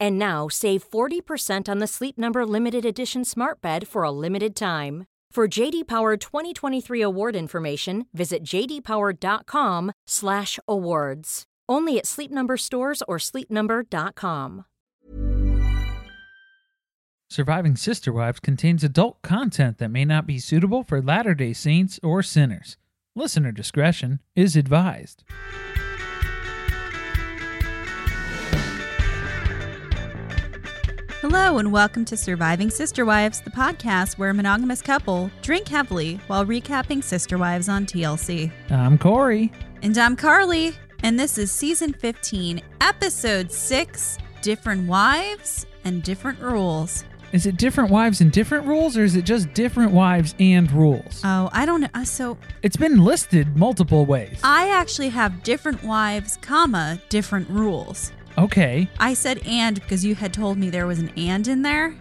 And now, save 40% on the Sleep Number Limited Edition Smart Bed for a limited time. For J.D. Power 2023 award information, visit jdpower.com/awards. Only at Sleep Number stores or sleepnumber.com. Surviving Sister Wives contains adult content that may not be suitable for Latter-day Saints or sinners. Listener discretion is advised. Hello and welcome to Surviving Sister Wives, the podcast where a monogamous couple drink heavily while recapping Sister Wives on TLC. I'm Corey. And I'm Carly. And this is Season 15, Episode 6, Different Wives and Different Rules. Is it different wives and different rules, or is it just different wives and rules? Oh, I don't know. So it's been listed multiple ways. I actually have different wives, comma, different rules. Okay. I said and because you had told me there was an and in there.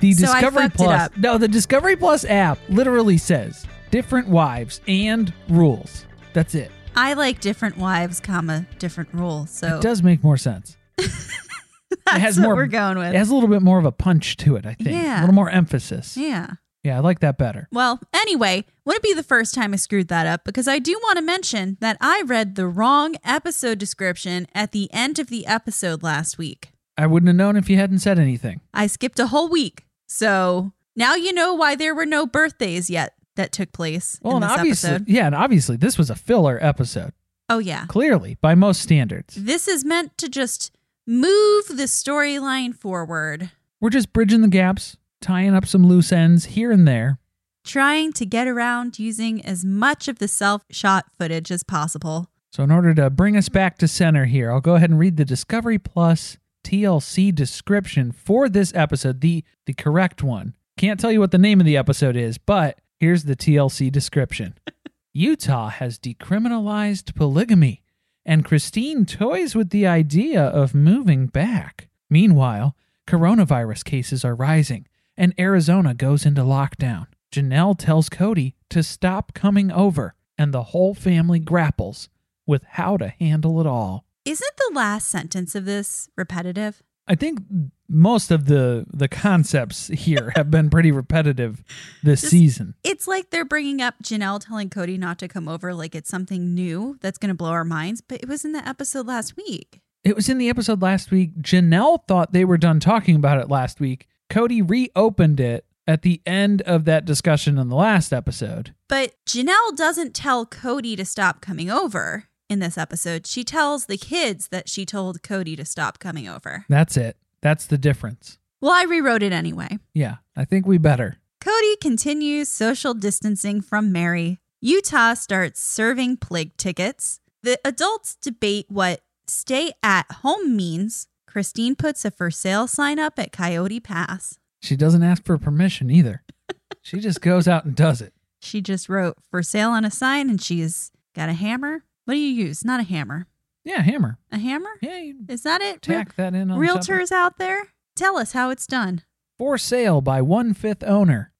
The so Discovery I fucked Plus. It up. No, the Discovery Plus app literally says different wives and rules. That's it. I like different wives, comma, different rules. So it does make more sense. That's it has what more, we're going with. It has a little bit more of a punch to it, I think. Yeah. A little more emphasis. Yeah. Yeah, I like that better. Well, anyway, wouldn't it be the first time I screwed that up? Because I do want to mention that I read the wrong episode description at the end of the episode last week. I wouldn't have known if you hadn't said anything. I skipped a whole week. So now you know why there were no birthdays yet that took place in this episode. Yeah, and obviously this was a filler episode. Oh, yeah. Clearly, by most standards. This is meant to just move the storyline forward. We're just bridging the gaps. Tying up some loose ends here and there. Trying to get around using as much of the self-shot footage as possible. So in order to bring us back to center here, I'll go ahead and read the Discovery Plus TLC description for this episode, the correct one. Can't tell you what the name of the episode is, but here's the TLC description. Utah has decriminalized polygamy, and Christine toys with the idea of moving back. Meanwhile, coronavirus cases are rising. And Arizona goes into lockdown. Janelle tells Cody to stop coming over, and the whole family grapples with how to handle it all. Isn't the last sentence of this repetitive? I think most of the concepts here have been pretty repetitive this season. It's like they're bringing up Janelle telling Cody not to come over like it's something new that's going to blow our minds, but it was in the episode last week. It was in the episode last week. Janelle thought they were done talking about it last week. Cody reopened it at the end of that discussion in the last episode. But Janelle doesn't tell Cody to stop coming over in this episode. She tells the kids that she told Cody to stop coming over. That's it. That's the difference. Well, I rewrote it anyway. Yeah, I think we better. Cody continues social distancing from Mary. Utah starts serving plague tickets. The adults debate what stay at home means. Christine puts a for sale sign up at Coyote Pass. She doesn't ask for permission either. She just goes out and does it. She just wrote for sale on a sign, and she's got a hammer. What do you use? Not a hammer. Yeah, hammer. A hammer? Yeah. Is that it? Tack that in on Realtors the out there, tell us how it's done. For sale by 1/5 owner.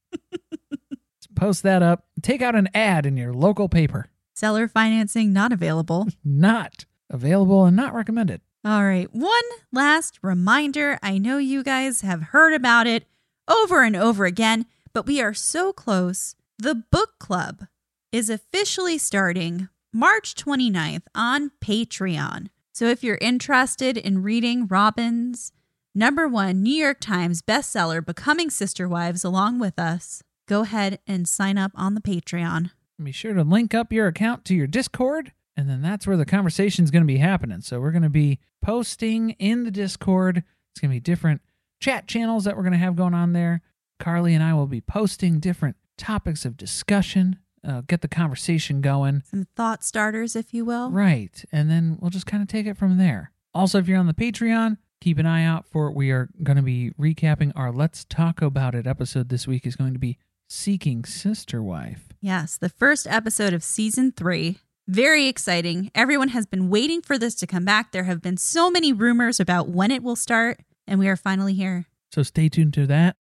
Post that up. Take out an ad in your local paper. Seller financing not available. Not available and not recommended. All right. One last reminder. I know you guys have heard about it over and over again, but we are so close. The book club is officially starting March 29th on Patreon. So if you're interested in reading Robin's #1 New York Times bestseller, Becoming Sister Wives, along with us, go ahead and sign up on the Patreon. Be sure to link up your account to your Discord, and then that's where the conversation is going to be happening. So we're going to be posting in the Discord. It's going to be different chat channels that we're going to have going on there. Carly and I will be posting different topics of discussion. Get the conversation going. Some thought starters, if you will. Right. And then we'll just kind of take it from there. Also, if you're on the Patreon, keep an eye out for it. We are going to be recapping our Let's Talk About It episode this week is going to be Seeking Sister Wife. Yes, the first episode of season 3. Very exciting. Everyone has been waiting for this to come back. There have been so many rumors about when it will start, and we are finally here. So stay tuned to that.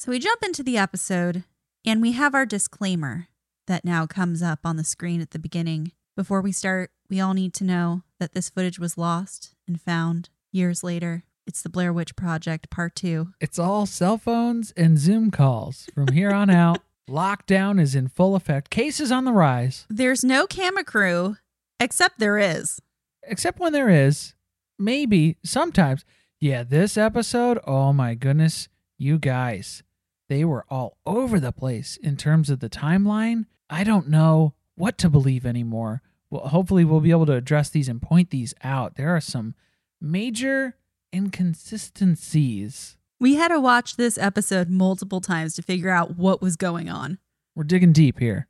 So we jump into the episode, and we have our disclaimer that now comes up on the screen at the beginning. Before we start, we all need to know that this footage was lost and found years later. It's the Blair Witch Project Part 2. It's all cell phones and Zoom calls from here on out. Lockdown is in full effect. Cases on the rise. There's no camera crew, except there is. Except when there is. Maybe, sometimes. Yeah, this episode, oh my goodness, you guys. They were all over the place in terms of the timeline. I don't know what to believe anymore. Well, hopefully we'll be able to address these and point these out. There are some major inconsistencies. We had to watch this episode multiple times to figure out what was going on. We're digging deep here,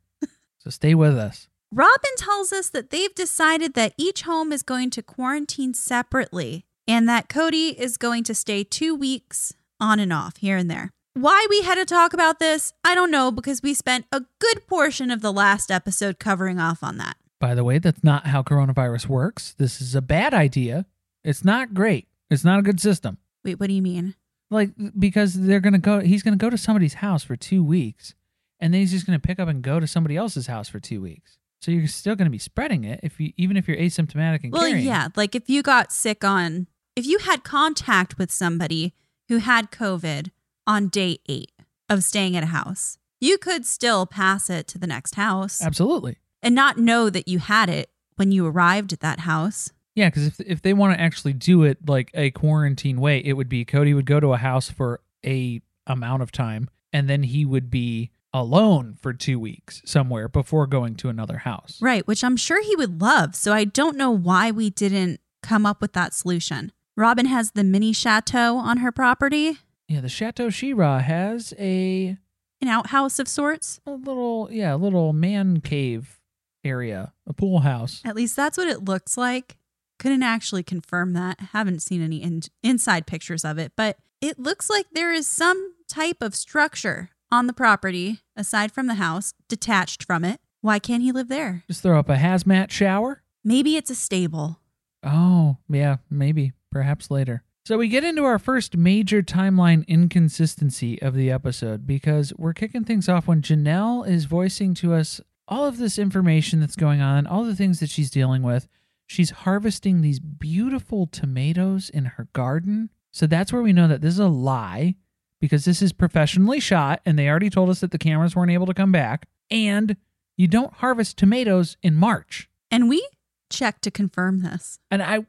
so stay with us. Robin tells us that they've decided that each home is going to quarantine separately and that Cody is going to stay 2 weeks on and off here and there. Why we had to talk about this, I don't know, because we spent a good portion of the last episode covering off on that. By the way, that's not how coronavirus works. This is a bad idea. It's not great. It's not a good system. Wait, what do you mean? Like, because they're going to go, he's going to go to somebody's house for 2 weeks, and then he's just going to pick up and go to somebody else's house for 2 weeks. So you're still going to be spreading it, even if you're asymptomatic and carrying. Well, yeah, like if you got sick if you had contact with somebody who had COVID on day 8 of staying at a house, you could still pass it to the next house. Absolutely. And not know that you had it when you arrived at that house. Yeah, because if they want to actually do it like a quarantine way, it would be Cody would go to a house for a amount of time, and then he would be alone for 2 weeks somewhere before going to another house. Right, which I'm sure he would love. So I don't know why we didn't come up with that solution. Robin has the mini chateau on her property. Yeah, the Chateau de Chirac has an outhouse of sorts. A little man cave area, a pool house. At least that's what it looks like. Couldn't actually confirm that. Haven't seen any inside pictures of it, but it looks like there is some type of structure on the property, aside from the house, detached from it. Why can't he live there? Just throw up a hazmat shower? Maybe it's a stable. Oh, yeah, maybe. Perhaps later. So we get into our first major timeline inconsistency of the episode because we're kicking things off when Janelle is voicing to us all of this information that's going on, all the things that she's dealing with. She's harvesting these beautiful tomatoes in her garden. So that's where we know that this is a lie because this is professionally shot and they already told us that the cameras weren't able to come back. And you don't harvest tomatoes in March. And we checked to confirm this. And I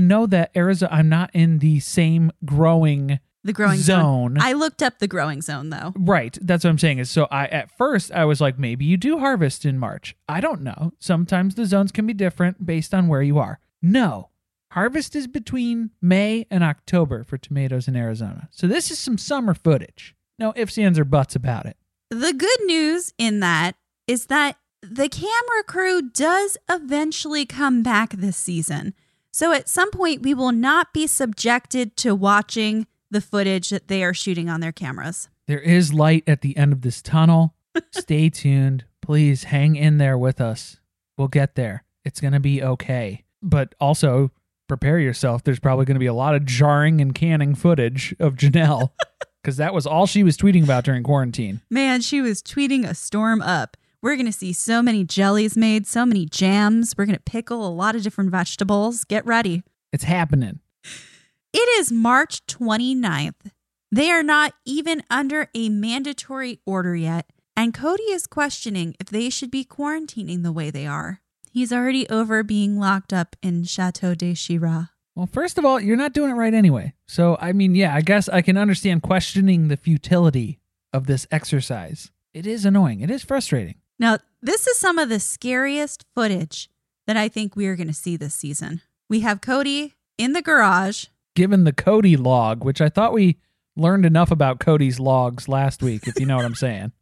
know that Arizona, I'm not in the same growing zone. I looked up the growing zone though. Right. That's what I'm saying is so at first I was like, maybe you do harvest in March. I don't know. Sometimes the zones can be different based on where you are. No. Harvest is between May and October for tomatoes in Arizona. So this is some summer footage. No ifs, ands, or buts about it. The good news in that is that the camera crew does eventually come back this season. So at some point we will not be subjected to watching the footage that they are shooting on their cameras. There is light at the end of this tunnel. Stay tuned. Please hang in there with us. We'll get there. It's going to be okay. But also, prepare yourself. There's probably going to be a lot of jarring and canning footage of Janelle because that was all she was tweeting about during quarantine. Man, she was tweeting a storm up. We're going to see so many jellies made, so many jams. We're going to pickle a lot of different vegetables. Get ready. It's happening. It is March 29th. They are not even under a mandatory order yet. And Cody is questioning if they should be quarantining the way they are. He's already over being locked up in Chateau de Chirac. Well, first of all, you're not doing it right anyway. So, I mean, yeah, I guess I can understand questioning the futility of this exercise. It is annoying. It is frustrating. Now, this is some of the scariest footage that I think we are going to see this season. We have Cody in the garage. Given the Cody log, which I thought we learned enough about Cody's logs last week, if you know what I'm saying.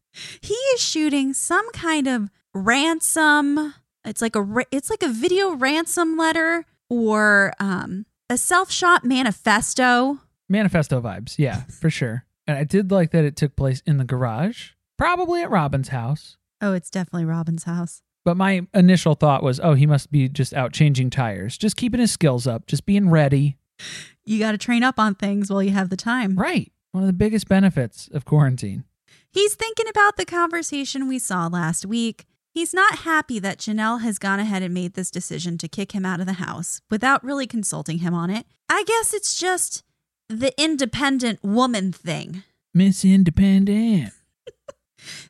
He is shooting some kind of ransom. It's like a video ransom letter or a self-shot manifesto. Manifesto vibes, yeah, for sure. And I did like that it took place in the garage, probably at Robin's house. Oh, it's definitely Robin's house. But my initial thought was, oh, he must be just out changing tires, just keeping his skills up, just being ready. You got to train up on things while you have the time. Right. One of the biggest benefits of quarantine. He's thinking about the conversation we saw last week. He's not happy that Janelle has gone ahead and made this decision to kick him out of the house without really consulting him on it. I guess it's just the independent woman thing. Miss Independent.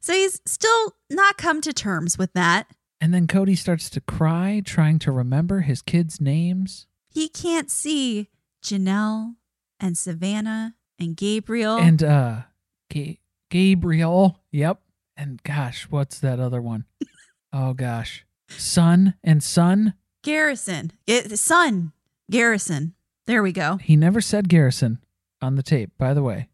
So he's still not come to terms with that. And then Cody starts to cry, trying to remember his kids' names. He can't see Janelle and Savannah and Gabriel. And Gabriel. Yep. And gosh, what's that other one? Oh, gosh. Son. Garrison. Garrison. There we go. He never said Garrison on the tape, by the way.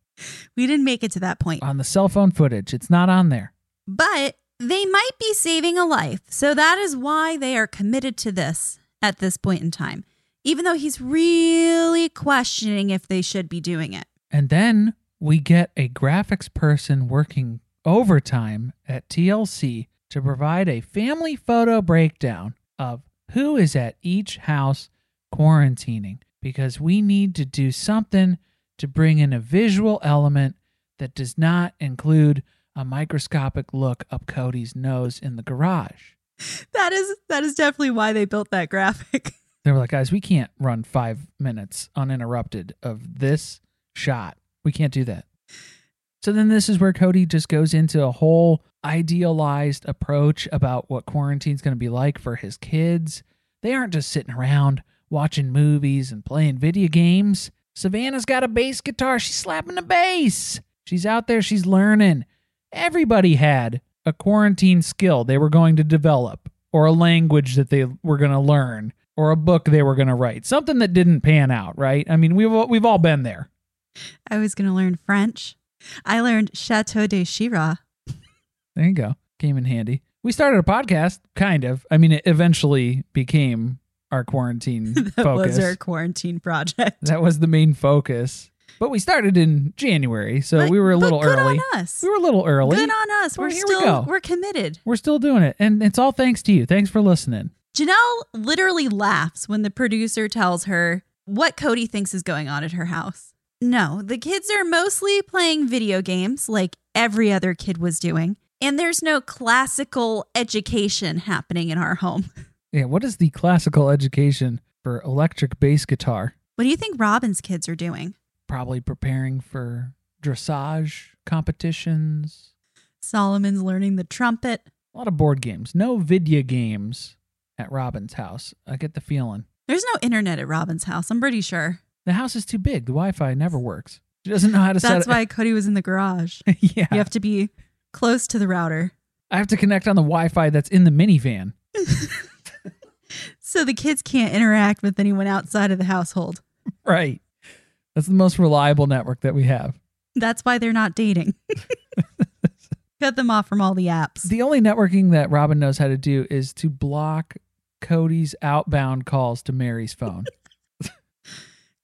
We didn't make it to that point. On the cell phone footage. It's not on there. But they might be saving a life. So that is why they are committed to this at this point in time, even though he's really questioning if they should be doing it. And then we get a graphics person working overtime at TLC to provide a family photo breakdown of who is at each house quarantining, because we need to do something to bring in a visual element that does not include a microscopic look up Cody's nose in the garage. That is definitely why they built that graphic. They were like, guys, we can't run 5 minutes uninterrupted of this shot. We can't do that. So then this is where Cody just goes into a whole idealized approach about what quarantine's going to be like for his kids. They aren't just sitting around watching movies and playing video games. Savannah's got a bass guitar. She's slapping the bass. She's out there. She's learning. Everybody had a quarantine skill they were going to develop, or a language that they were going to learn, or a book they were going to write. Something that didn't pan out, right? I mean, we've all been there. I was going to learn French. I learned Chateau de Chirac. There you go. Came in handy. We started a podcast, kind of. I mean, it eventually became our quarantine that focus. That was our quarantine project. That was the main focus. But we started in January, so we were a little early. Good on us. We were a little early. Good on us. We're committed. We're still doing it. And it's all thanks to you. Thanks for listening. Janelle literally laughs when the producer tells her what Cody thinks is going on at her house. No, the kids are mostly playing video games like every other kid was doing. And there's no classical education happening in our home. Yeah, what is the classical education for electric bass guitar? What do you think Robin's kids are doing? Probably preparing for dressage competitions. Solomon's learning the trumpet. A lot of board games. No video games at Robin's house. I get the feeling. There's no internet at Robin's house, I'm pretty sure. The house is too big. The Wi-Fi never works. She doesn't know how to set it. That's why Cody was in the garage. Yeah. You have to be close to the router. I have to connect on the Wi-Fi that's in the minivan. So the kids can't interact with anyone outside of the household. Right. That's the most reliable network that we have. That's why they're not dating. Cut them off from all the apps. The only networking that Robin knows how to do is to block Cody's outbound calls to Mary's phone.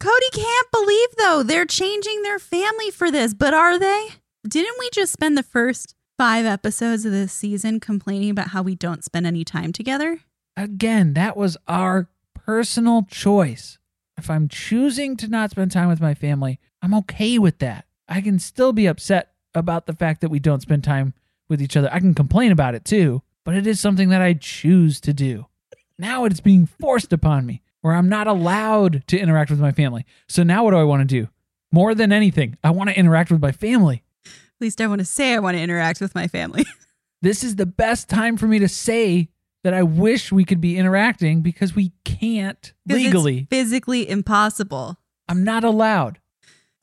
Cody can't believe, though, they're changing their family for this. But are they? Didn't we just spend the first 5 episodes of this season complaining about how we don't spend any time together? Again, that was our personal choice. If I'm choosing to not spend time with my family, I'm okay with that. I can still be upset about the fact that we don't spend time with each other. I can complain about it too, but it is something that I choose to do. Now it's being forced upon me, where I'm not allowed to interact with my family. So now what do I want to do? More than anything, I want to interact with my family. At least I want to say I want to interact with my family. This is the best time for me to say that I wish we could be interacting, because we can't legally. It's physically impossible. I'm not allowed.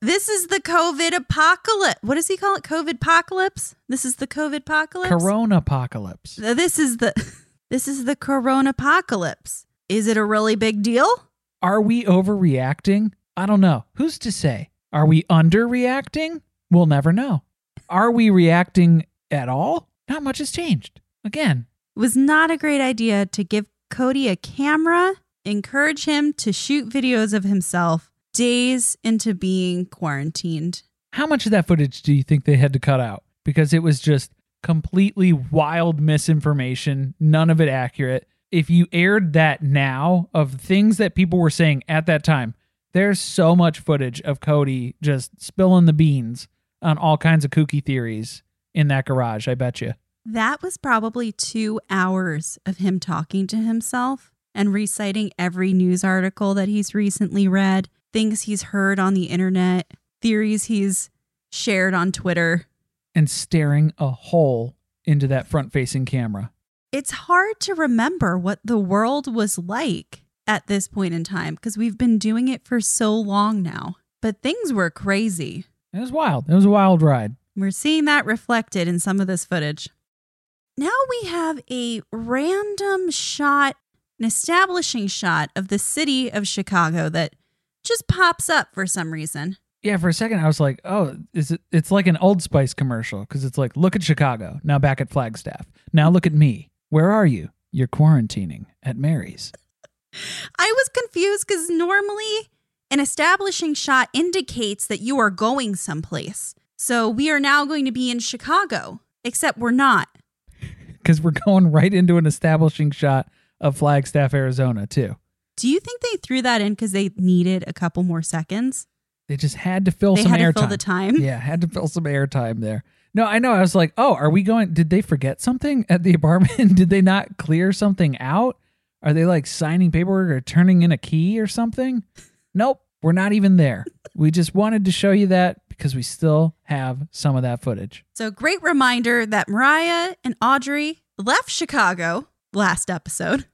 This is the COVID apocalypse. What does he call it? COVID apocalypse? This is the COVID apocalypse? Corona apocalypse. This is the Corona apocalypse. Is it a really big deal? Are we overreacting? I don't know. Who's to say? Are we underreacting? We'll never know. Are we reacting at all? Not much has changed. Again, it was not a great idea to give Cody a camera, encourage him to shoot videos of himself days into being quarantined. How much of that footage do you think they had to cut out? Because it was just completely wild misinformation, none of it accurate. If you aired that now of things that people were saying at that time, there's so much footage of Cody just spilling the beans on all kinds of kooky theories in that garage, I bet you. That was probably 2 hours of him talking to himself and reciting every news article that he's recently read, things he's heard on the internet, theories he's shared on Twitter. And staring a hole into that front-facing camera. It's hard to remember what the world was like at this point in time, because we've been doing it for so long now. But things were crazy. It was wild. It was a wild ride. We're seeing that reflected in some of this footage. Now we have a random shot, an establishing shot of the city of Chicago that just pops up for some reason. Yeah, for a second I was like, oh, it's like an Old Spice commercial, because it's like, look at Chicago, now back at Flagstaff. Now look at me. Where are you? You're quarantining at Mary's. I was confused because normally an establishing shot indicates that you are going someplace. So we are now going to be in Chicago, except we're not. Because we're going right into an establishing shot of Flagstaff, Arizona, too. Do you think they threw that in because they needed a couple more seconds? They just had to fill some airtime. They had to fill the time. Yeah, had to fill some airtime there. No, I know. I was like, oh, are we going? Did they forget something at the apartment? Did they not clear something out? Are they like signing paperwork or turning in a key or something? Nope, we're not even there. We just wanted to show you that, because we still have some of that footage. So great reminder that Mariah and Audrey left Chicago last episode,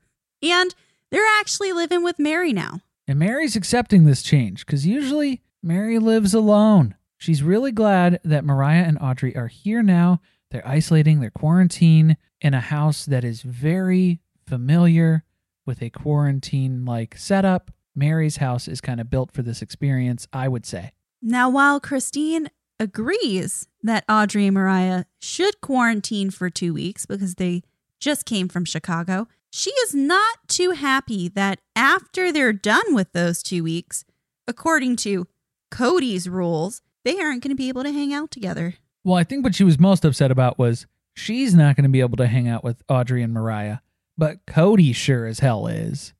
and they're actually living with Mary now. And Mary's accepting this change, because usually Mary lives alone. She's really glad that Mariah and Audrey are here now. They're isolating, they're quarantined in a house that is very familiar with a quarantine-like setup. Mary's house is kind of built for this experience, I would say. Now, while Christine agrees that Audrey and Mariah should quarantine for 2 weeks because they just came from Chicago, she is not too happy that after they're done with those 2 weeks, according to Cody's rules, they aren't going to be able to hang out together. Well, I think what she was most upset about was she's not going to be able to hang out with Audrey and Mariah, but Cody sure as hell is.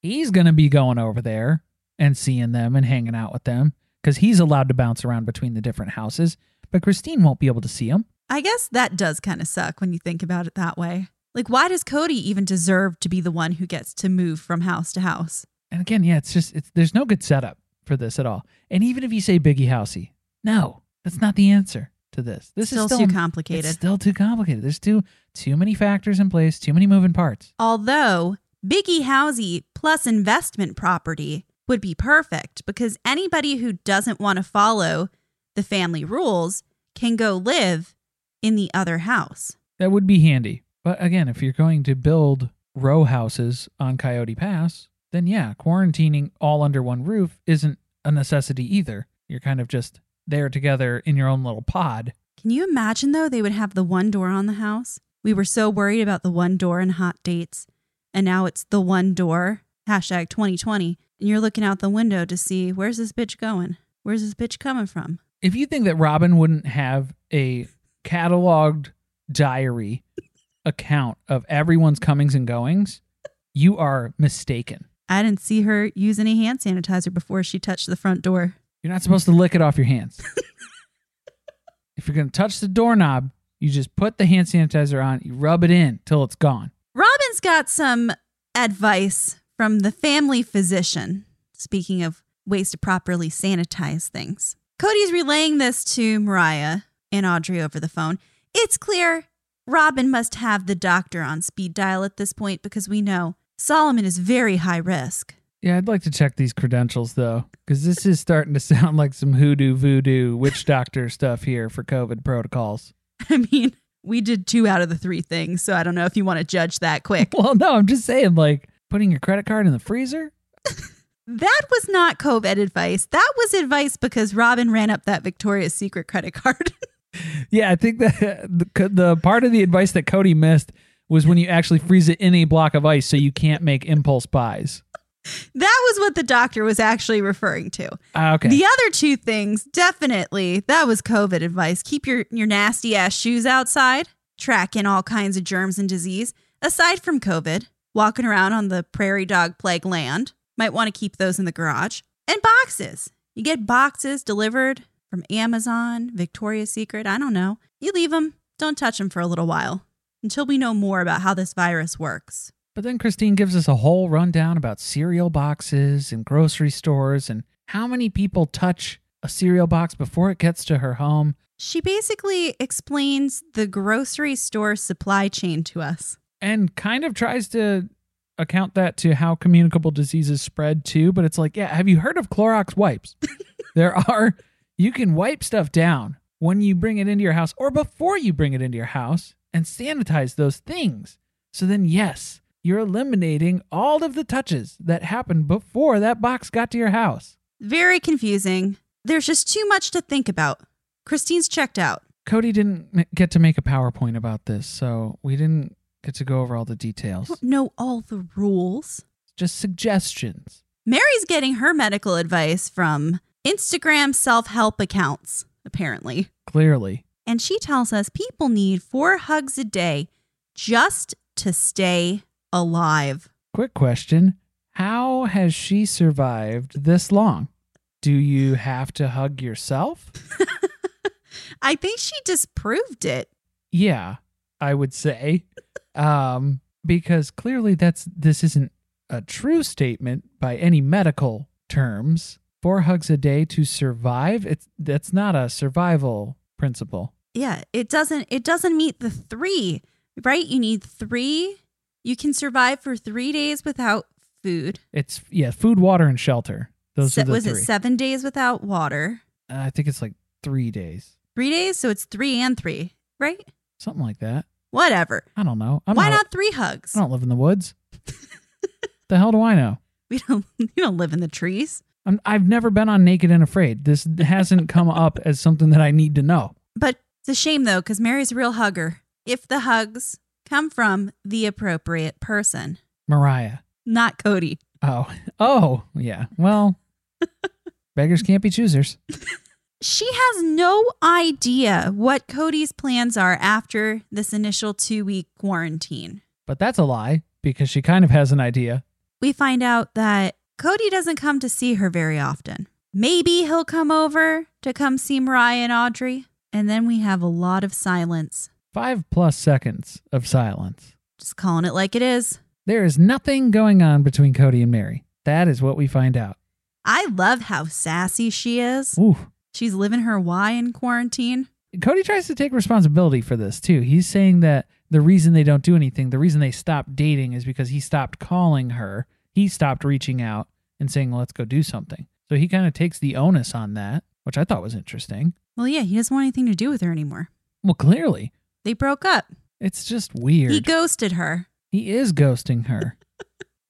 He's going to be going over there and seeing them and hanging out with them, because he's allowed to bounce around between the different houses, but Christine won't be able to see him. I guess that does kind of suck when you think about it that way. Like, why does Cody even deserve to be the one who gets to move from house to house? And again, yeah, there's no good setup for this at all. And even if you say Biggie Housey, no, that's not the answer to this. This is still too complicated. It's still too complicated. There's too many factors in place, too many moving parts. Although Biggie Housey plus investment property would be perfect, because anybody who doesn't want to follow the family rules can go live in the other house. That would be handy. But again, if you're going to build row houses on Coyote Pass, then yeah, quarantining all under one roof isn't a necessity either. You're kind of just there together in your own little pod. Can you imagine, though, they would have the one door on the house? We were so worried about the one door and hot dates, and now it's the one door hashtag 2020, and you're looking out the window to see, where's this bitch going? Where's this bitch coming from? If you think that Robin wouldn't have a cataloged diary account of everyone's comings and goings, you are mistaken. I didn't see her use any hand sanitizer before she touched the front door. You're not supposed to lick it off your hands. If you're going to touch the doorknob, you just put the hand sanitizer on, you rub it in till it's gone. Robin's got some advice from the family physician. Speaking of ways to properly sanitize things. Cody's relaying this to Mariah and Audrey over the phone. It's clear Robin must have the doctor on speed dial at this point because we know Solomon is very high risk. Yeah, I'd like to check these credentials, though, because this is starting to sound like some hoodoo, voodoo, witch doctor stuff here for COVID protocols. I mean, we did 2 out of the 3 things, so I don't know if you want to judge that quick. Well, no, I'm just saying, like, putting your credit card in the freezer? That was not COVID advice. That was advice because Robin ran up that Victoria's Secret credit card. Yeah, I think that the part of the advice that Cody missed was when you actually freeze it in a block of ice so you can't make impulse buys. That was what the doctor was actually referring to. Okay. The other 2 things, definitely, that was COVID advice. Keep your nasty ass shoes outside, track in all kinds of germs and disease. Aside from COVID, walking around on the prairie dog plague land, might want to keep those in the garage. And boxes. You get boxes delivered from Amazon, Victoria's Secret, I don't know. You leave them, don't touch them for a little while until we know more about how this virus works. But then Christine gives us a whole rundown about cereal boxes and grocery stores and how many people touch a cereal box before it gets to her home. She basically explains the grocery store supply chain to us. And kind of tries to account that to how communicable diseases spread too. But it's like, yeah, have you heard of Clorox wipes? You can wipe stuff down when you bring it into your house or before you bring it into your house and sanitize those things. So then, yes, you're eliminating all of the touches that happened before that box got to your house. Very confusing. There's just too much to think about. Christine's checked out. Cody didn't get to make a PowerPoint about this, so we didn't get to go over all the details. I don't know all the rules. Just suggestions. Mary's getting her medical advice from Instagram self-help accounts, apparently. Clearly. And she tells us people need 4 hugs a day just to stay alive. Quick question. How has she survived this long? Do you have to hug yourself? I think she disproved it. Yeah, I would say. Because clearly this isn't a true statement by any medical terms. 4 hugs a day to survive. That's not a survival principle. Yeah, it doesn't meet the 3, right? You need 3. You can survive for 3 days without food. It's, yeah, food, water, and shelter. Those are the 3. Was it 7 days without water? I think it's like 3 days. 3 days? So it's 3 and 3, right? Something like that. Whatever. I don't know. Why not 3 hugs? I don't live in the woods. The hell do I know? You don't live in the trees. I've never been on Naked and Afraid. This hasn't come up as something that I need to know. But it's a shame, though, because Mary's a real hugger. If the hugs come from the appropriate person. Mariah. Not Cody. Oh, yeah. Well, beggars can't be choosers. She has no idea what Cody's plans are after this initial 2-week quarantine. But that's a lie, because she kind of has an idea. We find out that Cody doesn't come to see her very often. Maybe he'll come over to come see Mariah and Audrey. And then we have a lot of silence. 5+ seconds of silence. Just calling it like it is. There is nothing going on between Cody and Mary. That is what we find out. I love how sassy she is. Ooh. She's living her why in quarantine. Cody tries to take responsibility for this, too. He's saying that the reason they don't do anything, the reason they stopped dating is because he stopped calling her. He stopped reaching out and saying, let's go do something. So he kind of takes the onus on that, which I thought was interesting. Well, yeah, he doesn't want anything to do with her anymore. Well, clearly. They broke up. It's just weird. He ghosted her. He is ghosting her.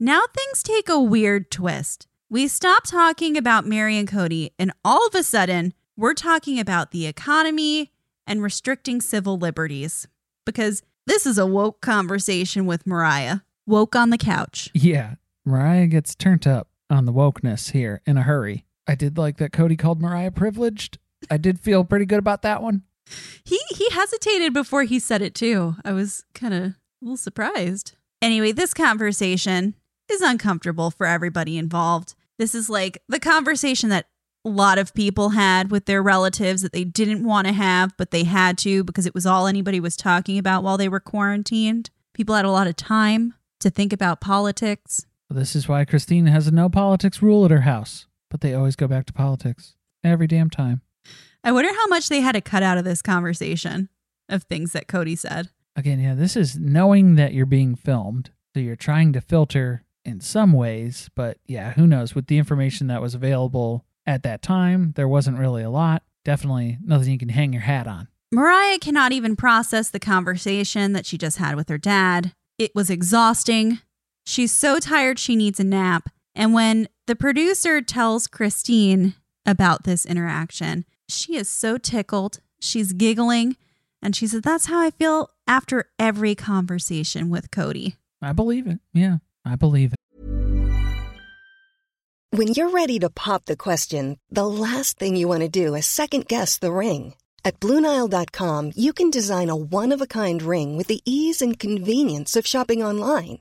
Now things take a weird twist. We stop talking about Mary and Cody, and all of a sudden, we're talking about the economy and restricting civil liberties. Because this is a woke conversation with Mariah. Woke on the couch. Yeah. Mariah gets turned up on the wokeness here in a hurry. I did like that Cody called Mariah privileged. I did feel pretty good about that one. He hesitated before he said it, too. I was kind of a little surprised. Anyway, this conversation is uncomfortable for everybody involved. This is like the conversation that a lot of people had with their relatives that they didn't want to have, but they had to because it was all anybody was talking about while they were quarantined. People had a lot of time to think about politics. Well, this is why Christine has a no politics rule at her house, but they always go back to politics every damn time. I wonder how much they had to cut out of this conversation of things that Cody said. Again, yeah, this is knowing that you're being filmed, so you're trying to filter in some ways, but yeah, who knows? With the information that was available at that time, there wasn't really a lot. Definitely nothing you can hang your hat on. Mariah cannot even process the conversation that she just had with her dad. It was exhausting. She's so tired she needs a nap. And when the producer tells Christine about this interaction, she is so tickled. She's giggling. And she said, that's how I feel after every conversation with Cody. I believe it. Yeah, I believe it. When you're ready to pop the question, the last thing you want to do is second guess the ring. At BlueNile.com, you can design a one-of-a-kind ring with the ease and convenience of shopping online.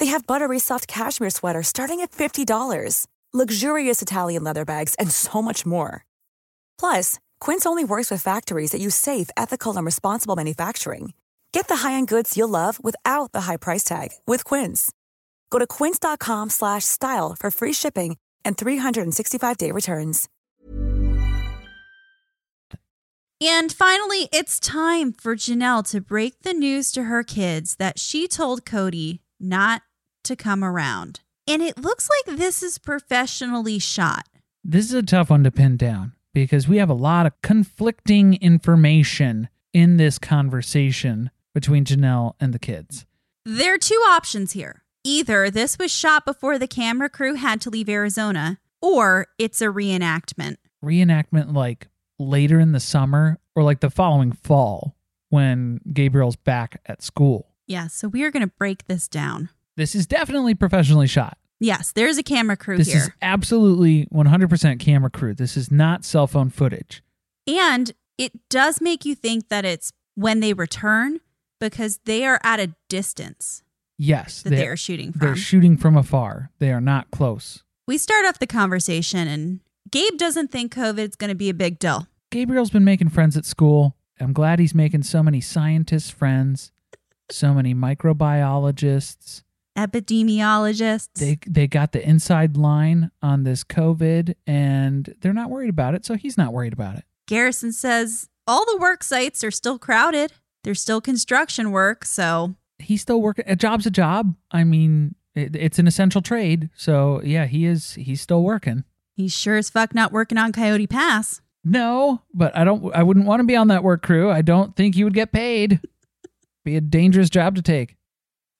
They have buttery soft cashmere sweaters starting at $50, luxurious Italian leather bags, and so much more. Plus, Quince only works with factories that use safe, ethical, and responsible manufacturing. Get the high-end goods you'll love without the high price tag with Quince. Go to quince.com/style for free shipping and 365-day returns. And finally, it's time for Janelle to break the news to her kids that she told Cody not to come around. And it looks like this is professionally shot. This is a tough one to pin down because we have a lot of conflicting information in this conversation between Janelle and the kids. There are two options here. Either this was shot before the camera crew had to leave Arizona, or it's a reenactment. Reenactment like later in the summer or like the following fall when Gabriel's back at school. Yeah, so we are going to break this down. This is definitely professionally shot. Yes, there's a camera crew here. This is absolutely 100% camera crew. This is not cell phone footage. And it does make you think that it's when they return because they are at a distance. Yes. That they're shooting from. They're shooting from afar. They are not close. We start off the conversation and Gabe doesn't think COVID's going to be a big deal. Gabriel's been making friends at school. I'm glad he's making so many scientist friends, so many microbiologists. Epidemiologists. They got the inside line on this COVID and they're not worried about it, so he's not worried about it. Garrison says all the work sites are still crowded. There's still construction work, so... He's still working. A job's a job. I mean, it's an essential trade. So yeah, he's still working. He's sure as fuck not working on Coyote Pass. No, but I wouldn't want to be on that work crew. I don't think you would get paid. Be a dangerous job to take.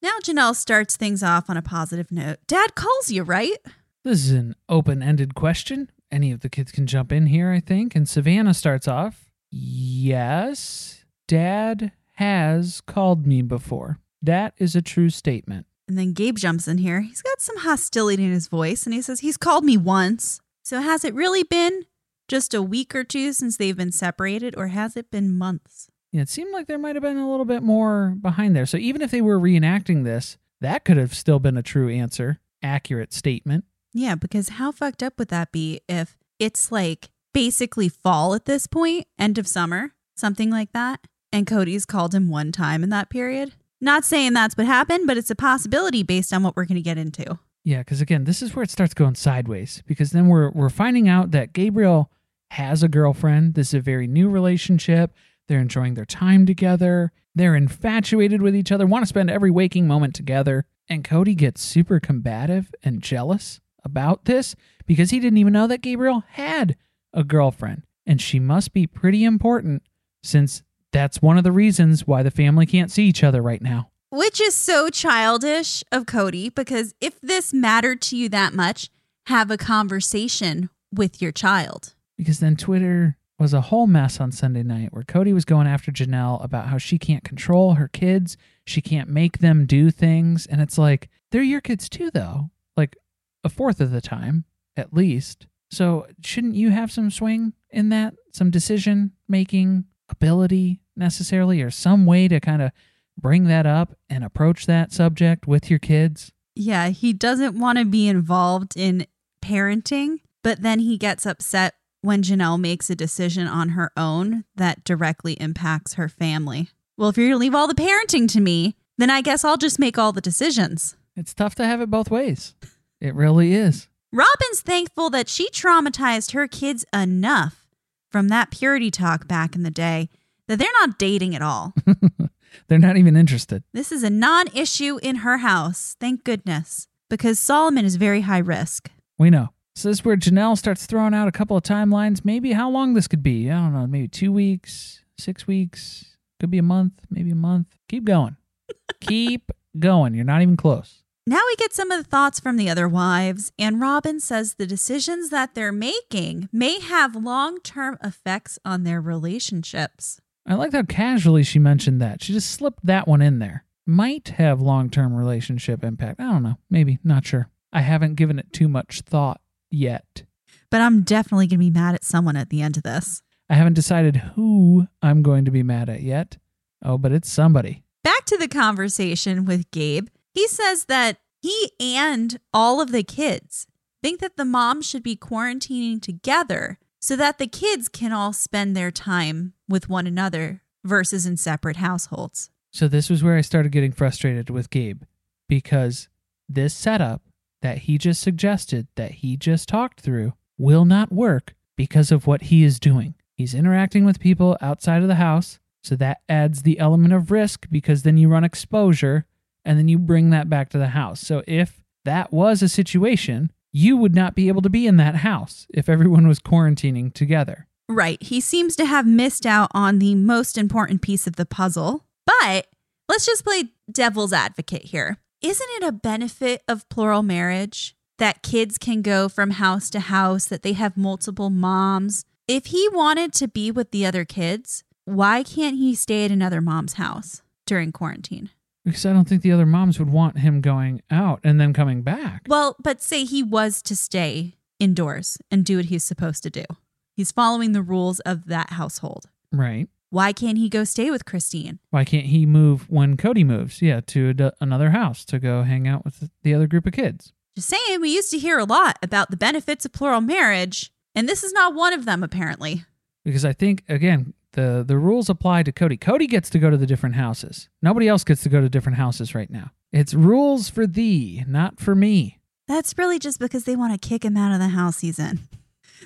Now Janelle starts things off on a positive note. Dad calls you, right? This is an open-ended question. Any of the kids can jump in here, I think. And Savannah starts off. Yes, Dad has called me before. That is a true statement. And then Gabe jumps in here. He's got some hostility in his voice, and he says, he's called me once. So has it really been just a week or two since they've been separated, or has it been months? Yeah, it seemed like there might have been a little bit more behind there. So even if they were reenacting this, that could have still been a true answer, accurate statement. Yeah, because how fucked up would that be if it's like basically fall at this point, end of summer, something like that, and Cody's called him one time in that period? Not saying that's what happened, but it's a possibility based on what we're going to get into. Yeah, because again, this is where it starts going sideways, because then we're finding out that Gabriel has a girlfriend. This is a very new relationship. They're enjoying their time together. They're infatuated with each other, want to spend every waking moment together. And Cody gets super combative and jealous about this because he didn't even know that Gabriel had a girlfriend, and she must be pretty important since that's one of the reasons why the family can't see each other right now. Which is so childish of Cody, because if this mattered to you that much, have a conversation with your child. Because then Twitter was a whole mess on Sunday night where Cody was going after Janelle about how she can't control her kids. She can't make them do things. And it's like, they're your kids too, though. Like a fourth of the time, at least. So shouldn't you have some swing in that? Some decision-making ability necessarily, or some way to kind of bring that up and approach that subject with your kids? Yeah, he doesn't want to be involved in parenting, but then he gets upset when Janelle makes a decision on her own that directly impacts her family. Well, if you're going to leave all the parenting to me, then I guess I'll just make all the decisions. It's tough to have it both ways. It really is. Robin's thankful that she traumatized her kids enough from that purity talk back in the day that they're not dating at all. They're not even interested. This is a non-issue in her house, thank goodness, because Solomon is very high risk. We know. So this is where Janelle starts throwing out a couple of timelines, maybe how long this could be. I don't know, maybe 2 weeks, 6 weeks, could be a month, maybe a month. Keep going. Keep going. You're not even close. Now we get some of the thoughts from the other wives, and Robin says the decisions that they're making may have long-term effects on their relationships. I liked how casually she mentioned that. She just slipped that one in there. Might have long-term relationship impact. I don't know. Maybe. Not sure. I haven't given it too much thought yet. But I'm definitely going to be mad at someone at the end of this. I haven't decided who I'm going to be mad at yet. Oh, but it's somebody. Back to the conversation with Gabe. He says that he and all of the kids think that the moms should be quarantining together so that the kids can all spend their time with one another versus in separate households. So this was where I started getting frustrated with Gabe, because this setup that he just suggested, that he just talked through, will not work because of what he is doing. He's interacting with people outside of the house, so that adds the element of risk, because then you run exposure and then you bring that back to the house. So if that was a situation, you would not be able to be in that house if everyone was quarantining together. Right. He seems to have missed out on the most important piece of the puzzle. But let's just play devil's advocate here. Isn't it a benefit of plural marriage that kids can go from house to house, that they have multiple moms? If he wanted to be with the other kids, why can't he stay at another mom's house during quarantine? Because I don't think the other moms would want him going out and then coming back. Well, but say he was to stay indoors and do what he's supposed to do. He's following the rules of that household. Right. Why can't he go stay with Christine? Why can't he move when Cody moves? Yeah, to another house to go hang out with the other group of kids. Just saying, we used to hear a lot about the benefits of plural marriage, and this is not one of them, apparently. Because I think, again, the rules apply to Cody. Cody gets to go to the different houses. Nobody else gets to go to different houses right now. It's rules for thee, not for me. That's really just because they want to kick him out of the house he's in.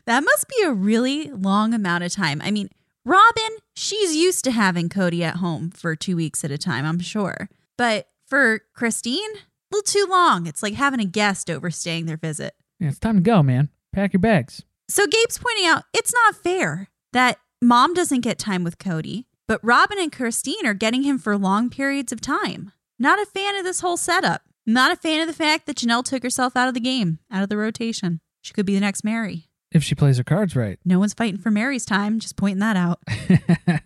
That must be a really long amount of time. I mean, Robin, she's used to having Cody at home for 2 weeks at a time, I'm sure. But for Christine, a little too long. It's like having a guest overstaying their visit. Yeah, it's time to go, man. Pack your bags. So Gabe's pointing out it's not fair that Mom doesn't get time with Cody, but Robin and Christine are getting him for long periods of time. Not a fan of this whole setup. Not a fan of the fact that Janelle took herself out of the game, out of the rotation. She could be the next Mary. If she plays her cards right. No one's fighting for Mary's time, just pointing that out.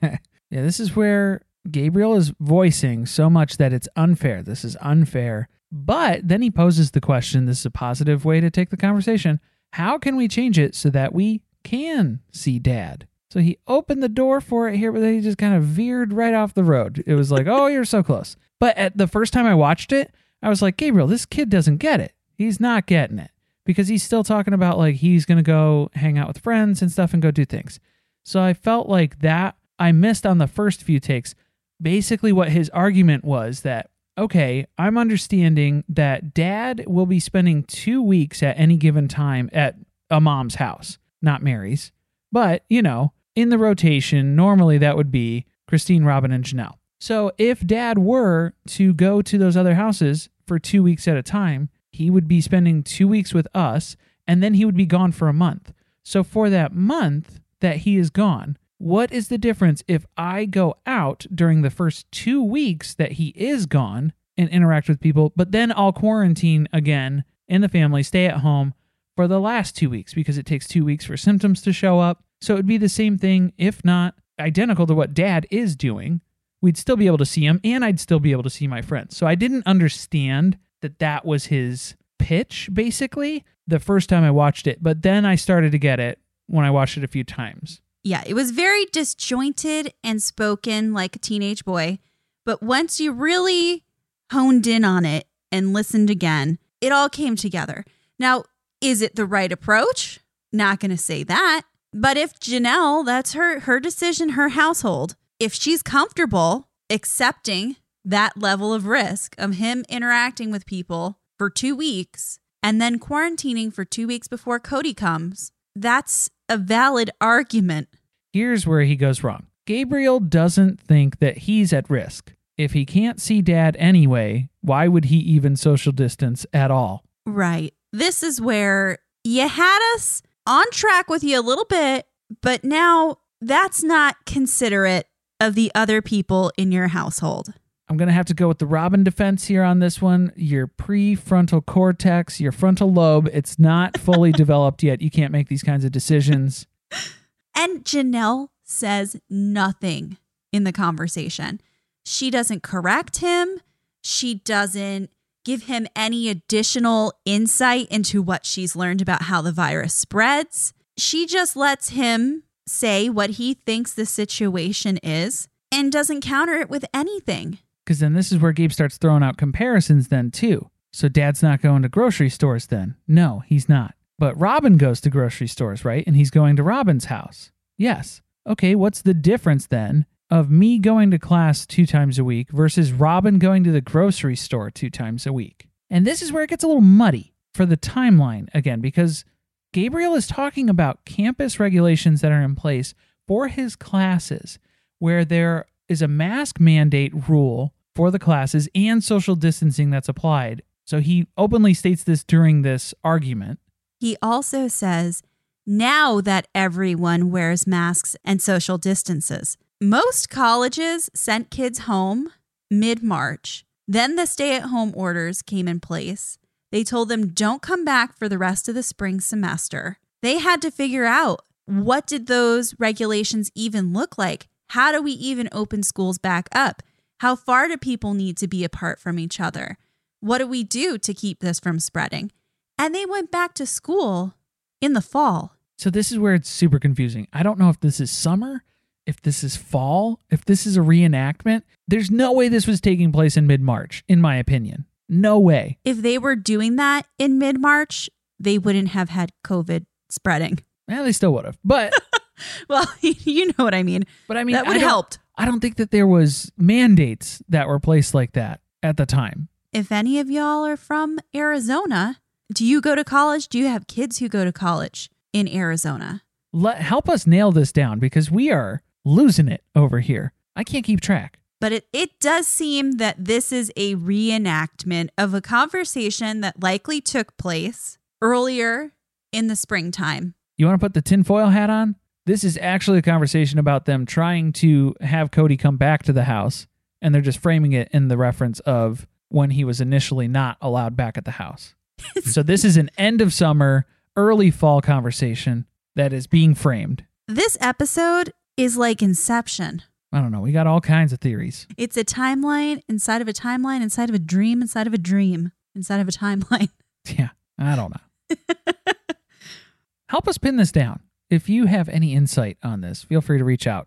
Yeah, this is where Gabriel is voicing so much that it's unfair. This is unfair. But then he poses the question, this is a positive way to take the conversation, how can we change it so that we can see Dad? So he opened the door for it here, but then he just kind of veered right off the road. It was like, oh, you're so close. But at the first time I watched it, I was like, Gabriel, this kid doesn't get it. He's not getting it, because he's still talking about like he's going to go hang out with friends and stuff and go do things. So I felt like that I missed on the first few takes. Basically what his argument was that, okay, I'm understanding that Dad will be spending 2 weeks at any given time at a mom's house, not Mary's. But, you know, in the rotation, normally that would be Christine, Robin, and Janelle. So if Dad were to go to those other houses for 2 weeks at a time, he would be spending 2 weeks with us, and then he would be gone for a month. So for that month that he is gone, what is the difference if I go out during the first 2 weeks that he is gone and interact with people, but then I'll quarantine again in the family, stay at home for the last 2 weeks because it takes 2 weeks for symptoms to show up. So it'd be the same thing, if not identical to what Dad is doing. We'd still be able to see him, and I'd still be able to see my friends. So I didn't understand that that was his pitch, basically, the first time I watched it. But then I started to get it when I watched it a few times. Yeah, it was very disjointed and spoken like a teenage boy. But once you really honed in on it and listened again, it all came together. Now, is it the right approach? Not going to say that. But if Janelle, that's her decision, her household, if she's comfortable accepting that level of risk of him interacting with people for 2 weeks and then quarantining for 2 weeks before Cody comes, that's a valid argument. Here's where he goes wrong. Gabriel doesn't think that he's at risk. If he can't see Dad anyway, why would he even social distance at all? Right. This is where you had us on track with you a little bit, but now that's not considerate of the other people in your household. I'm going to have to go with the Robin defense here on this one. Your prefrontal cortex, your frontal lobe, it's not fully developed yet. You can't make these kinds of decisions. And Janelle says nothing in the conversation. She doesn't correct him. She doesn't give him any additional insight into what she's learned about how the virus spreads. She just lets him say what he thinks the situation is and doesn't counter it with anything. Because then this is where Gabe starts throwing out comparisons then too. So Dad's not going to grocery stores then. No, he's not. But Robin goes to grocery stores, right? And he's going to Robin's house. Yes. Okay, what's the difference then of me going to class 2 times a week versus Robin going to the grocery store 2 times a week? And this is where it gets a little muddy for the timeline again, because Gabriel is talking about campus regulations that are in place for his classes, where there is a mask mandate rule for the classes and social distancing that's applied. So he openly states this during this argument. He also says, now that everyone wears masks and social distances, most colleges sent kids home mid-March. Then the stay-at-home orders came in place. They told them don't come back for the rest of the spring semester. They had to figure out, what did those regulations even look like? How do we even open schools back up? How far do people need to be apart from each other? What do we do to keep this from spreading? And they went back to school in the fall. So this is where it's super confusing. I don't know if this is summer, if this is fall, if this is a reenactment. There's no way this was taking place in mid-March, in my opinion. No way. If they were doing that in mid-March, they wouldn't have had COVID spreading. Yeah, they still would have. But well, you know what I mean. But I mean, that would have helped. I don't think that there was mandates that were placed like that at the time. If any of y'all are from Arizona, do you go to college? Do you have kids who go to college in Arizona? Help us nail this down, because we are losing it over here. I can't keep track. But it does seem that this is a reenactment of a conversation that likely took place earlier in the springtime. You want to put the tinfoil hat on? This is actually a conversation about them trying to have Cody come back to the house, and they're just framing it in the reference of when he was initially not allowed back at the house. So this is an end of summer, early fall conversation that is being framed. This episode is like Inception. I don't know. We got all kinds of theories. It's a timeline inside of a timeline, inside of a dream, inside of a dream, inside of a timeline. Yeah, I don't know. Help us pin this down. If you have any insight on this, feel free to reach out.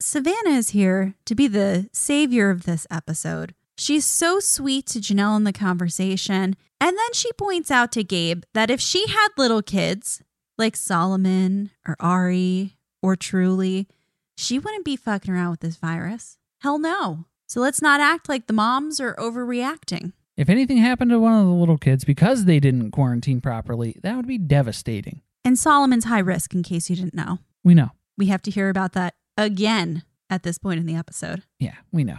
Savannah is here to be the savior of this episode. She's so sweet to Janelle in the conversation. And then she points out to Gabe that if she had little kids like Solomon or Ari or Truly, she wouldn't be fucking around with this virus. Hell no. So let's not act like the moms are overreacting. If anything happened to one of the little kids because they didn't quarantine properly, that would be devastating. And Solomon's high risk, in case you didn't know. We know. We have to hear about that again at this point in the episode. Yeah, we know.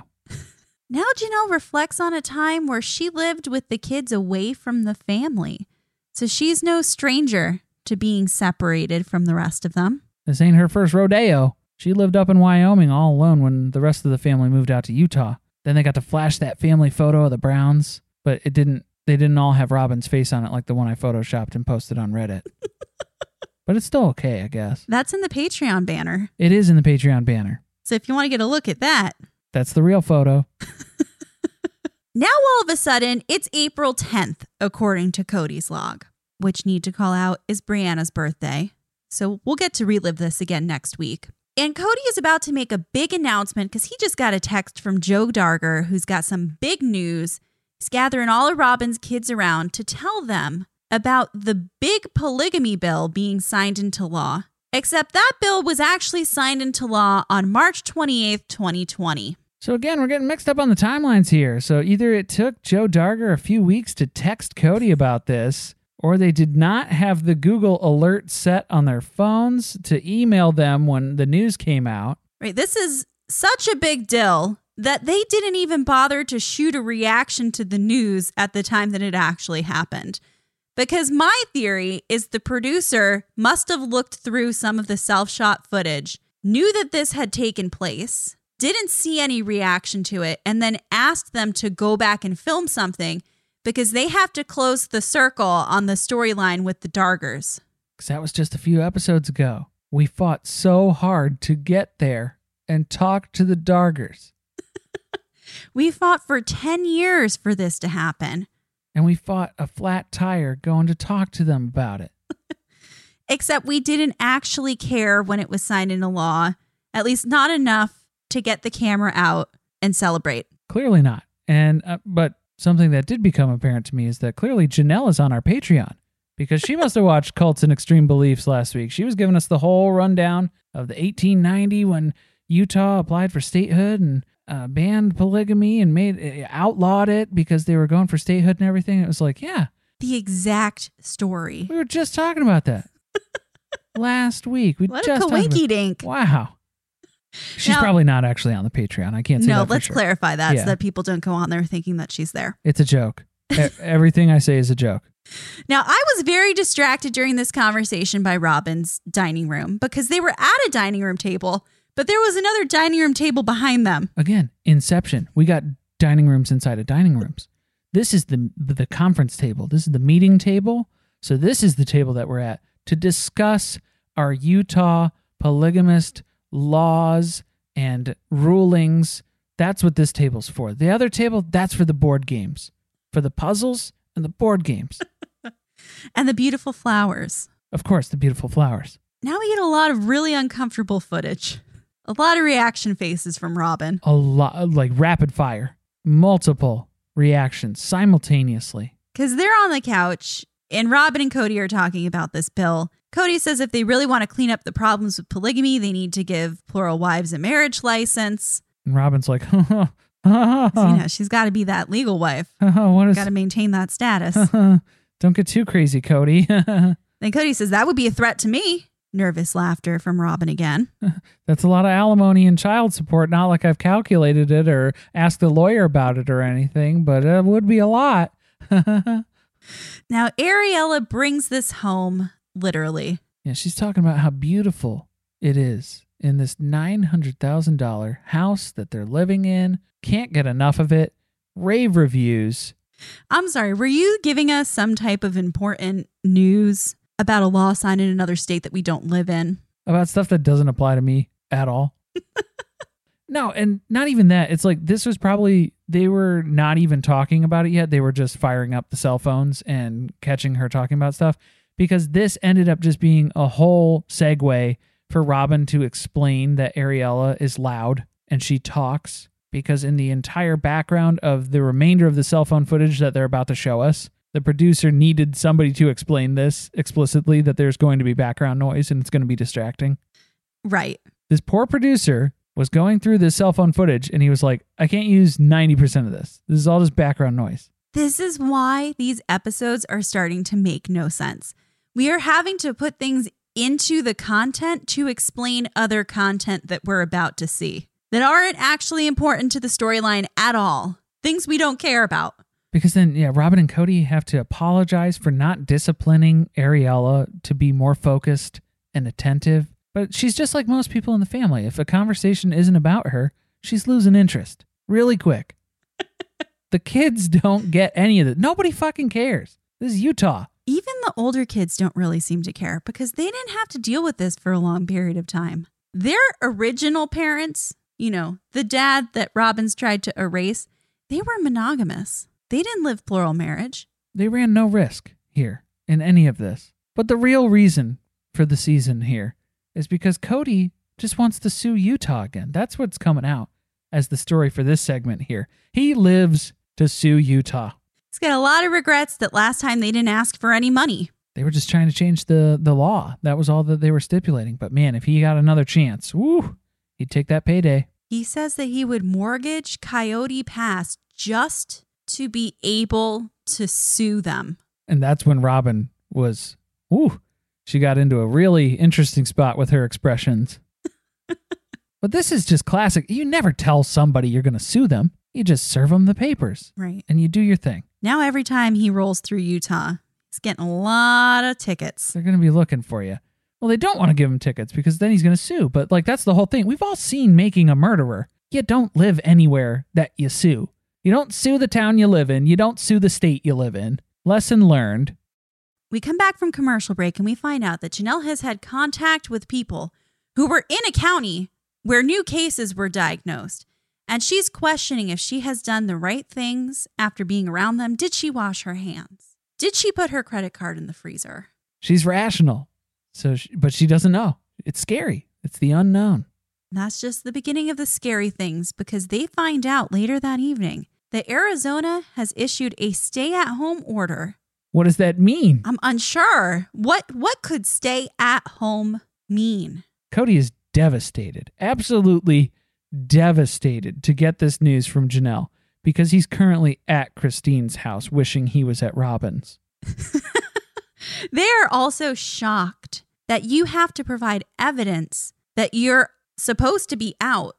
Now Janelle reflects on a time where she lived with the kids away from the family, so she's no stranger to being separated from the rest of them. This ain't her first rodeo. She lived up in Wyoming all alone when the rest of the family moved out to Utah. Then they got to flash that family photo of the Browns, but they didn't all have Robin's face on it like the one I photoshopped and posted on Reddit. But it's still okay, I guess. That's in the Patreon banner. It is in the Patreon banner. So if you want to get a look at that. That's the real photo. Now all of a sudden, it's April 10th, according to Cody's log, which, need to call out, is Brianna's birthday. So we'll get to relive this again next week. And Cody is about to make a big announcement because he just got a text from Joe Darger, who's got some big news. He's gathering all of Robin's kids around to tell them about the big polygamy bill being signed into law. Except that bill was actually signed into law on March 28th, 2020. So again, we're getting mixed up on the timelines here. So either it took Joe Darger a few weeks to text Cody about this, or they did not have the Google alert set on their phones to email them when the news came out. Right, this is such a big deal that they didn't even bother to shoot a reaction to the news at the time that it actually happened. Because my theory is the producer must have looked through some of the self-shot footage, knew that this had taken place, didn't see any reaction to it, and then asked them to go back and film something because they have to close the circle on the storyline with the Dargers. Because that was just a few episodes ago. We fought so hard to get there and talk to the Dargers. We fought for 10 years for this to happen. And we fought a flat tire going to talk to them about it. Except we didn't actually care when it was signed into law, at least not enough to get the camera out and celebrate. Clearly not. And but something that did become apparent to me is that clearly Janelle is on our Patreon, because she must have watched Cults and Extreme Beliefs last week. She was giving us the whole rundown of the 1890 when Utah applied for statehood and banned polygamy and outlawed it because they were going for statehood and everything. It was like, yeah. The exact story. We were just talking about that last week. What a coinky-dink. Wow. She's probably not actually on the Patreon. I can't say that for let's sure. Clarify that so that people don't go on there thinking that she's there. It's a joke. Everything I say is a joke. Now, I was very distracted during this conversation by Robin's dining room because they were at a dining room table. But there was another dining room table behind them. Again, Inception. We got dining rooms inside of dining rooms. This is the conference table. This is the meeting table. So this is the table that we're at to discuss our Utah polygamist laws and rulings. That's what this table's for. The other table, that's for the board games, for the puzzles and the board games. And the beautiful flowers. Of course, the beautiful flowers. Now we get a lot of really uncomfortable footage. A lot of reaction faces from Robin. A lot, like rapid fire. Multiple reactions simultaneously. Because they're on the couch, and Robin and Cody are talking about this bill. Cody says if they really want to clean up the problems with polygamy, they need to give plural wives a marriage license. And Robin's like, she's got to be that legal wife. Got to maintain that status. Don't get too crazy, Cody. Then Cody says, that would be a threat to me. Nervous laughter from Robin again. That's a lot of alimony and child support. Not like I've calculated it or asked the lawyer about it or anything, but it would be a lot. Now, Ariella brings this home, literally. Yeah, she's talking about how beautiful it is in this $900,000 house that they're living in. Can't get enough of it. Rave reviews. I'm sorry, were you giving us some type of important news about a law signed in another state that we don't live in? About stuff that doesn't apply to me at all. No, and not even that. It's like this was probably, they were not even talking about it yet. They were just firing up the cell phones and catching her talking about stuff, because this ended up just being a whole segue for Robin to explain that Ariella is loud and she talks, because in the entire background of the remainder of the cell phone footage that they're about to show us, the producer needed somebody to explain this explicitly, that there's going to be background noise and it's going to be distracting. Right. This poor producer was going through this cell phone footage and he was like, I can't use 90% of this. This is all just background noise. This is why these episodes are starting to make no sense. We are having to put things into the content to explain other content that we're about to see. that aren't actually important to the storyline at all. Things we don't care about. Because then, yeah, Robin and Cody have to apologize for not disciplining Ariella to be more focused and attentive. But she's just like most people in the family. If a conversation isn't about her, she's losing interest really quick. The kids don't get any of it. Nobody fucking cares. This is Utah. Even the older kids don't really seem to care because they didn't have to deal with this for a long period of time. Their original parents, you know, the dad that Robbins tried to erase, they were monogamous. They didn't live plural marriage. They ran no risk here in any of this. But the real reason for the season here is because Cody just wants to sue Utah again. That's what's coming out as the story for this segment here. He lives to sue Utah. He's got a lot of regrets that last time they didn't ask for any money. They were just trying to change the law. That was all that they were stipulating. But man, if he got another chance, woo, he'd take that payday. He says that he would mortgage Coyote Pass just to be able to sue them. And that's when Robin was, woo, she got into a really interesting spot with her expressions. But this is just classic. You never tell somebody you're going to sue them. You just serve them the papers. Right. And you do your thing. Now every time he rolls through Utah, he's getting a lot of tickets. They're going to be looking for you. Well, they don't want to give him tickets because then he's going to sue. But like, that's the whole thing. We've all seen Making a Murderer. You don't live anywhere that you sue. You don't sue the town you live in. You don't sue the state you live in. Lesson learned. We come back from commercial break and we find out that Janelle has had contact with people who were in a county where new cases were diagnosed. And she's questioning if she has done the right things after being around them. Did she wash her hands? Did she put her credit card in the freezer? She's rational, but she doesn't know. It's scary. It's the unknown. And that's just the beginning of the scary things, because they find out later that evening that Arizona has issued a stay-at-home order. What does that mean? I'm unsure. What could stay-at-home mean? Cody is devastated. Absolutely devastated to get this news from Janelle, because he's currently at Christine's house wishing he was at Robin's. They're also shocked that you have to provide evidence that you're supposed to be out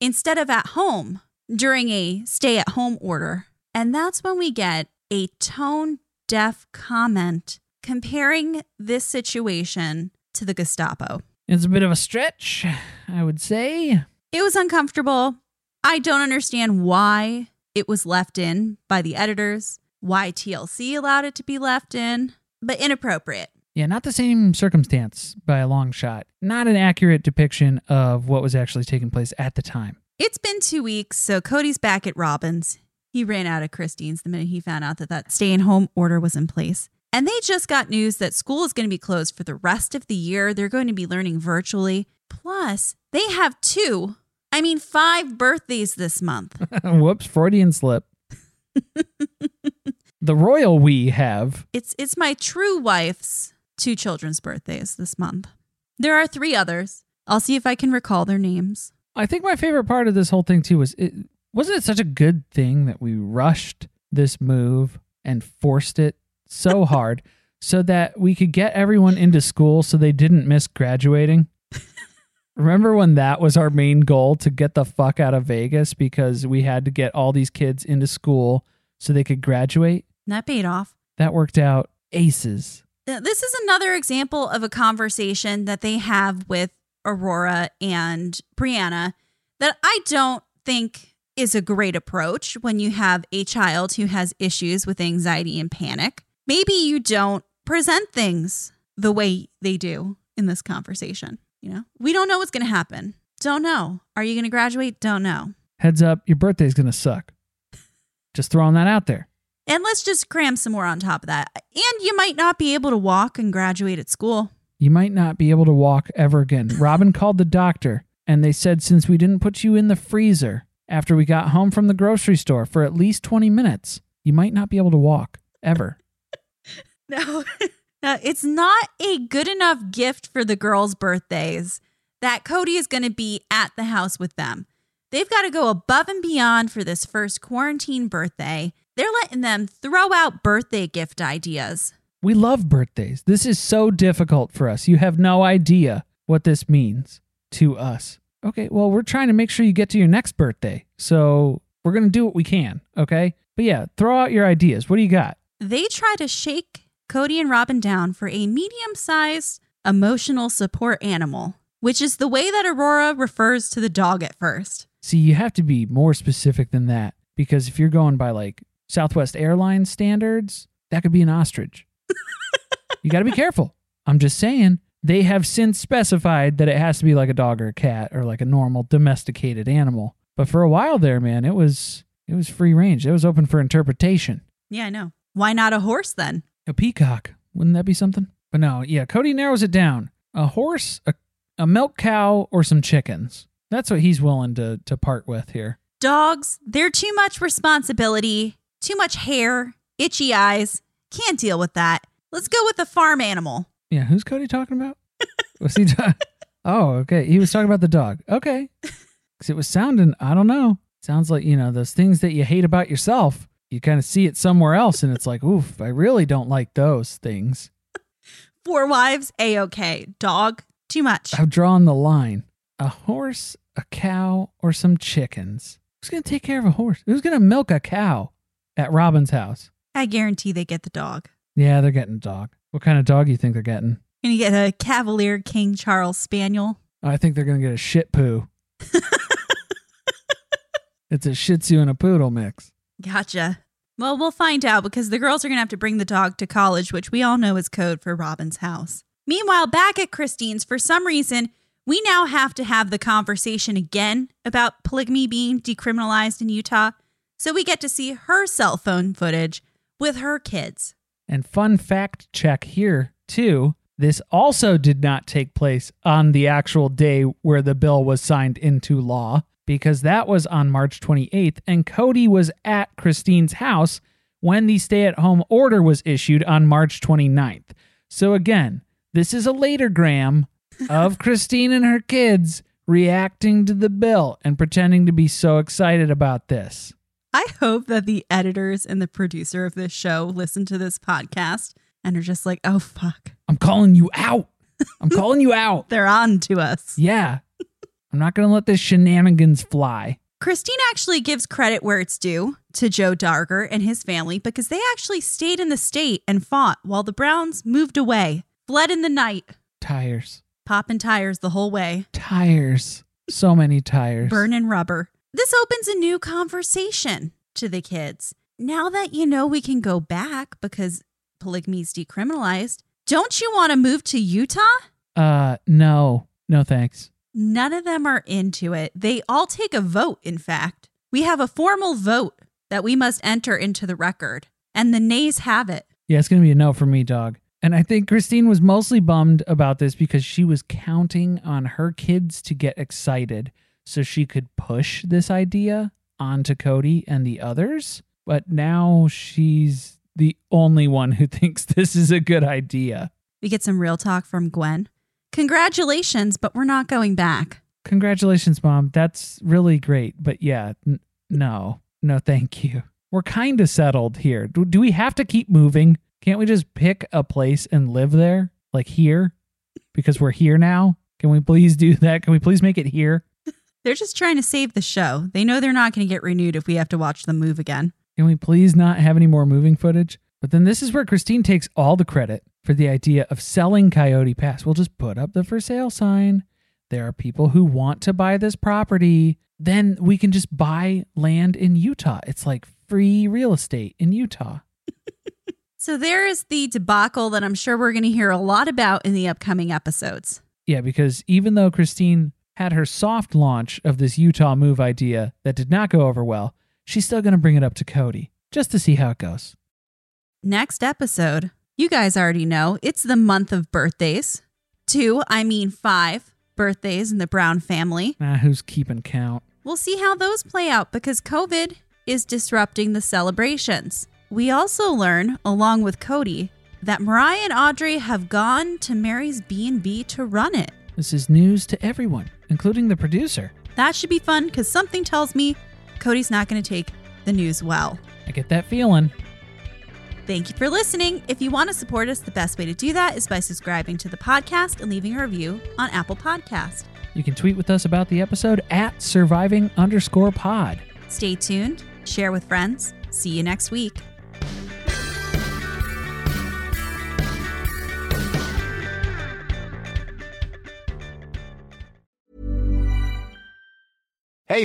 instead of at home during a stay-at-home order. And that's when we get a tone-deaf comment comparing this situation to the Gestapo. It's a bit of a stretch, I would say. It was uncomfortable. I don't understand why it was left in by the editors, why TLC allowed it to be left in, but inappropriate. Yeah, not the same circumstance by a long shot. Not an accurate depiction of what was actually taking place at the time. It's been 2 weeks, so Cody's back at Robin's. He ran out of Christine's the minute he found out that that stay-at-home order was in place. And they just got news that school is going to be closed for the rest of the year. They're going to be learning virtually. Plus, they have 5 birthdays this month. Whoops, Freudian slip. The royal we have. It's my true wife's 2 children's birthdays this month. There are 3 others. I'll see if I can recall their names. I think my favorite part of this whole thing, too, was wasn't it such a good thing that we rushed this move and forced it so hard so that we could get everyone into school so they didn't miss graduating? Remember when that was our main goal, to get the fuck out of Vegas because we had to get all these kids into school so they could graduate? That paid off. That worked out aces. This is another example of a conversation that they have with Aurora and Brianna that I don't think is a great approach when you have a child who has issues with anxiety and panic. Maybe you don't present things the way they do in this conversation. You know, we don't know what's going to happen. Don't know. Are you going to graduate? Don't know. Heads up, your birthday's going to suck. Just throwing that out there. And let's just cram some more on top of that. And you might not be able to walk and graduate at school. You might not be able to walk ever again. Robin called the doctor and they said, since we didn't put you in the freezer after we got home from the grocery store for at least 20 minutes, you might not be able to walk ever. No, it's not a good enough gift for the girls' birthdays that Cody is going to be at the house with them. They've got to go above and beyond for this first quarantine birthday. They're letting them throw out birthday gift ideas. We love birthdays. This is so difficult for us. You have no idea what this means to us. okay, well, we're trying to make sure you get to your next birthday. So we're going to do what we can. Okay. But yeah, throw out your ideas. What do you got? They try to shake Cody and Robin down for a medium-sized emotional support animal, which is the way that Aurora refers to the dog at first. See, you have to be more specific than that, because if you're going by like Southwest Airlines standards, that could be an ostrich. You got to be careful. I'm just saying, they have since specified that it has to be like a dog or a cat or like a normal domesticated animal. But for a while there, man, it was free range. It was open for interpretation. Yeah, I know. Why not a horse then? A peacock. Wouldn't that be something? But no, yeah, Cody narrows it down. A horse, a milk cow, or some chickens. That's what he's willing to part with here. Dogs, they're too much responsibility, too much hair, itchy eyes. Can't deal with that. Let's go with a farm animal. Yeah, who's Cody talking about? Was he? Oh, okay. He was talking about the dog. Okay. Because it was sounding, I don't know. Sounds like, you know, those things that you hate about yourself. You kind of see it somewhere else and it's like, oof, I really don't like those things. Four wives, A-okay. Dog, too much. I've drawn the line. A horse, a cow, or some chickens. Who's going to take care of a horse? Who's going to milk a cow at Robin's house? I guarantee they get the dog. Yeah, they're getting a dog. What kind of dog do you think they're getting? Going to get a Cavalier King Charles Spaniel. I think they're going to get a shit poo. It's a Shih Tzu and a poodle mix. Gotcha. Well, we'll find out, because the girls are going to have to bring the dog to college, which we all know is code for Robin's house. Meanwhile, back at Christine's, for some reason, we now have to have the conversation again about polygamy being decriminalized in Utah. So we get to see her cell phone footage with her kids. And fun fact check here, too. This also did not take place on the actual day where the bill was signed into law, because that was on March 28th, and Cody was at Christine's house when the stay-at-home order was issued on March 29th. So again, this is a latergram of Christine and her kids reacting to the bill and pretending to be so excited about this. I hope that the editors and the producer of this show listen to this podcast and are just like, oh, fuck. I'm calling you out. I'm calling you out. They're on to us. Yeah. I'm not going to let this shenanigans fly. Christine actually gives credit where it's due to Joe Darger and his family, because they actually stayed in the state and fought while the Browns moved away, fled in the night. Tires. Popping tires the whole way. Tires. So many tires. Burning rubber. This opens a new conversation to the kids. Now that you know we can go back because polygamy is decriminalized, don't you want to move to Utah? No. No, thanks. None of them are into it. They all take a vote, in fact. We have a formal vote that we must enter into the record, and the nays have it. Yeah, it's going to be a no for me, dog. And I think Christine was mostly bummed about this because she was counting on her kids to get excited so she could push this idea onto Cody and the others. But now she's the only one who thinks this is a good idea. We get some real talk from Gwen. Congratulations, but we're not going back. Congratulations, Mom. That's really great. But yeah, no, thank you. We're kind of settled here. Do we have to keep moving? Can't we just pick a place and live there? Like here? Because we're here now? Can we please do that? Can we please make it here? They're just trying to save the show. They know they're not going to get renewed if we have to watch them move again. Can we please not have any more moving footage? But then this is where Christine takes all the credit for the idea of selling Coyote Pass. We'll just put up the for sale sign. There are people who want to buy this property. Then we can just buy land in Utah. It's like free real estate in Utah. So there is the debacle that I'm sure we're going to hear a lot about in the upcoming episodes. Yeah, because even though Christine had her soft launch of this Utah move idea that did not go over well, she's still going to bring it up to Cody just to see how it goes. Next episode, you guys already know, it's the month of birthdays. 5 birthdays in the Brown family. Who's keeping count? We'll see how those play out because COVID is disrupting the celebrations. We also learn, along with Cody, that Mariah and Audrey have gone to Mary's B&B to run it. This is news to everyone, including the producer. That should be fun because something tells me Cody's not going to take the news well. I get that feeling. Thank you for listening. If you want to support us, the best way to do that is by subscribing to the podcast and leaving a review on Apple Podcasts. You can tweet with us about the episode at surviving_pod. Stay tuned, share with friends. See you next week. Hey,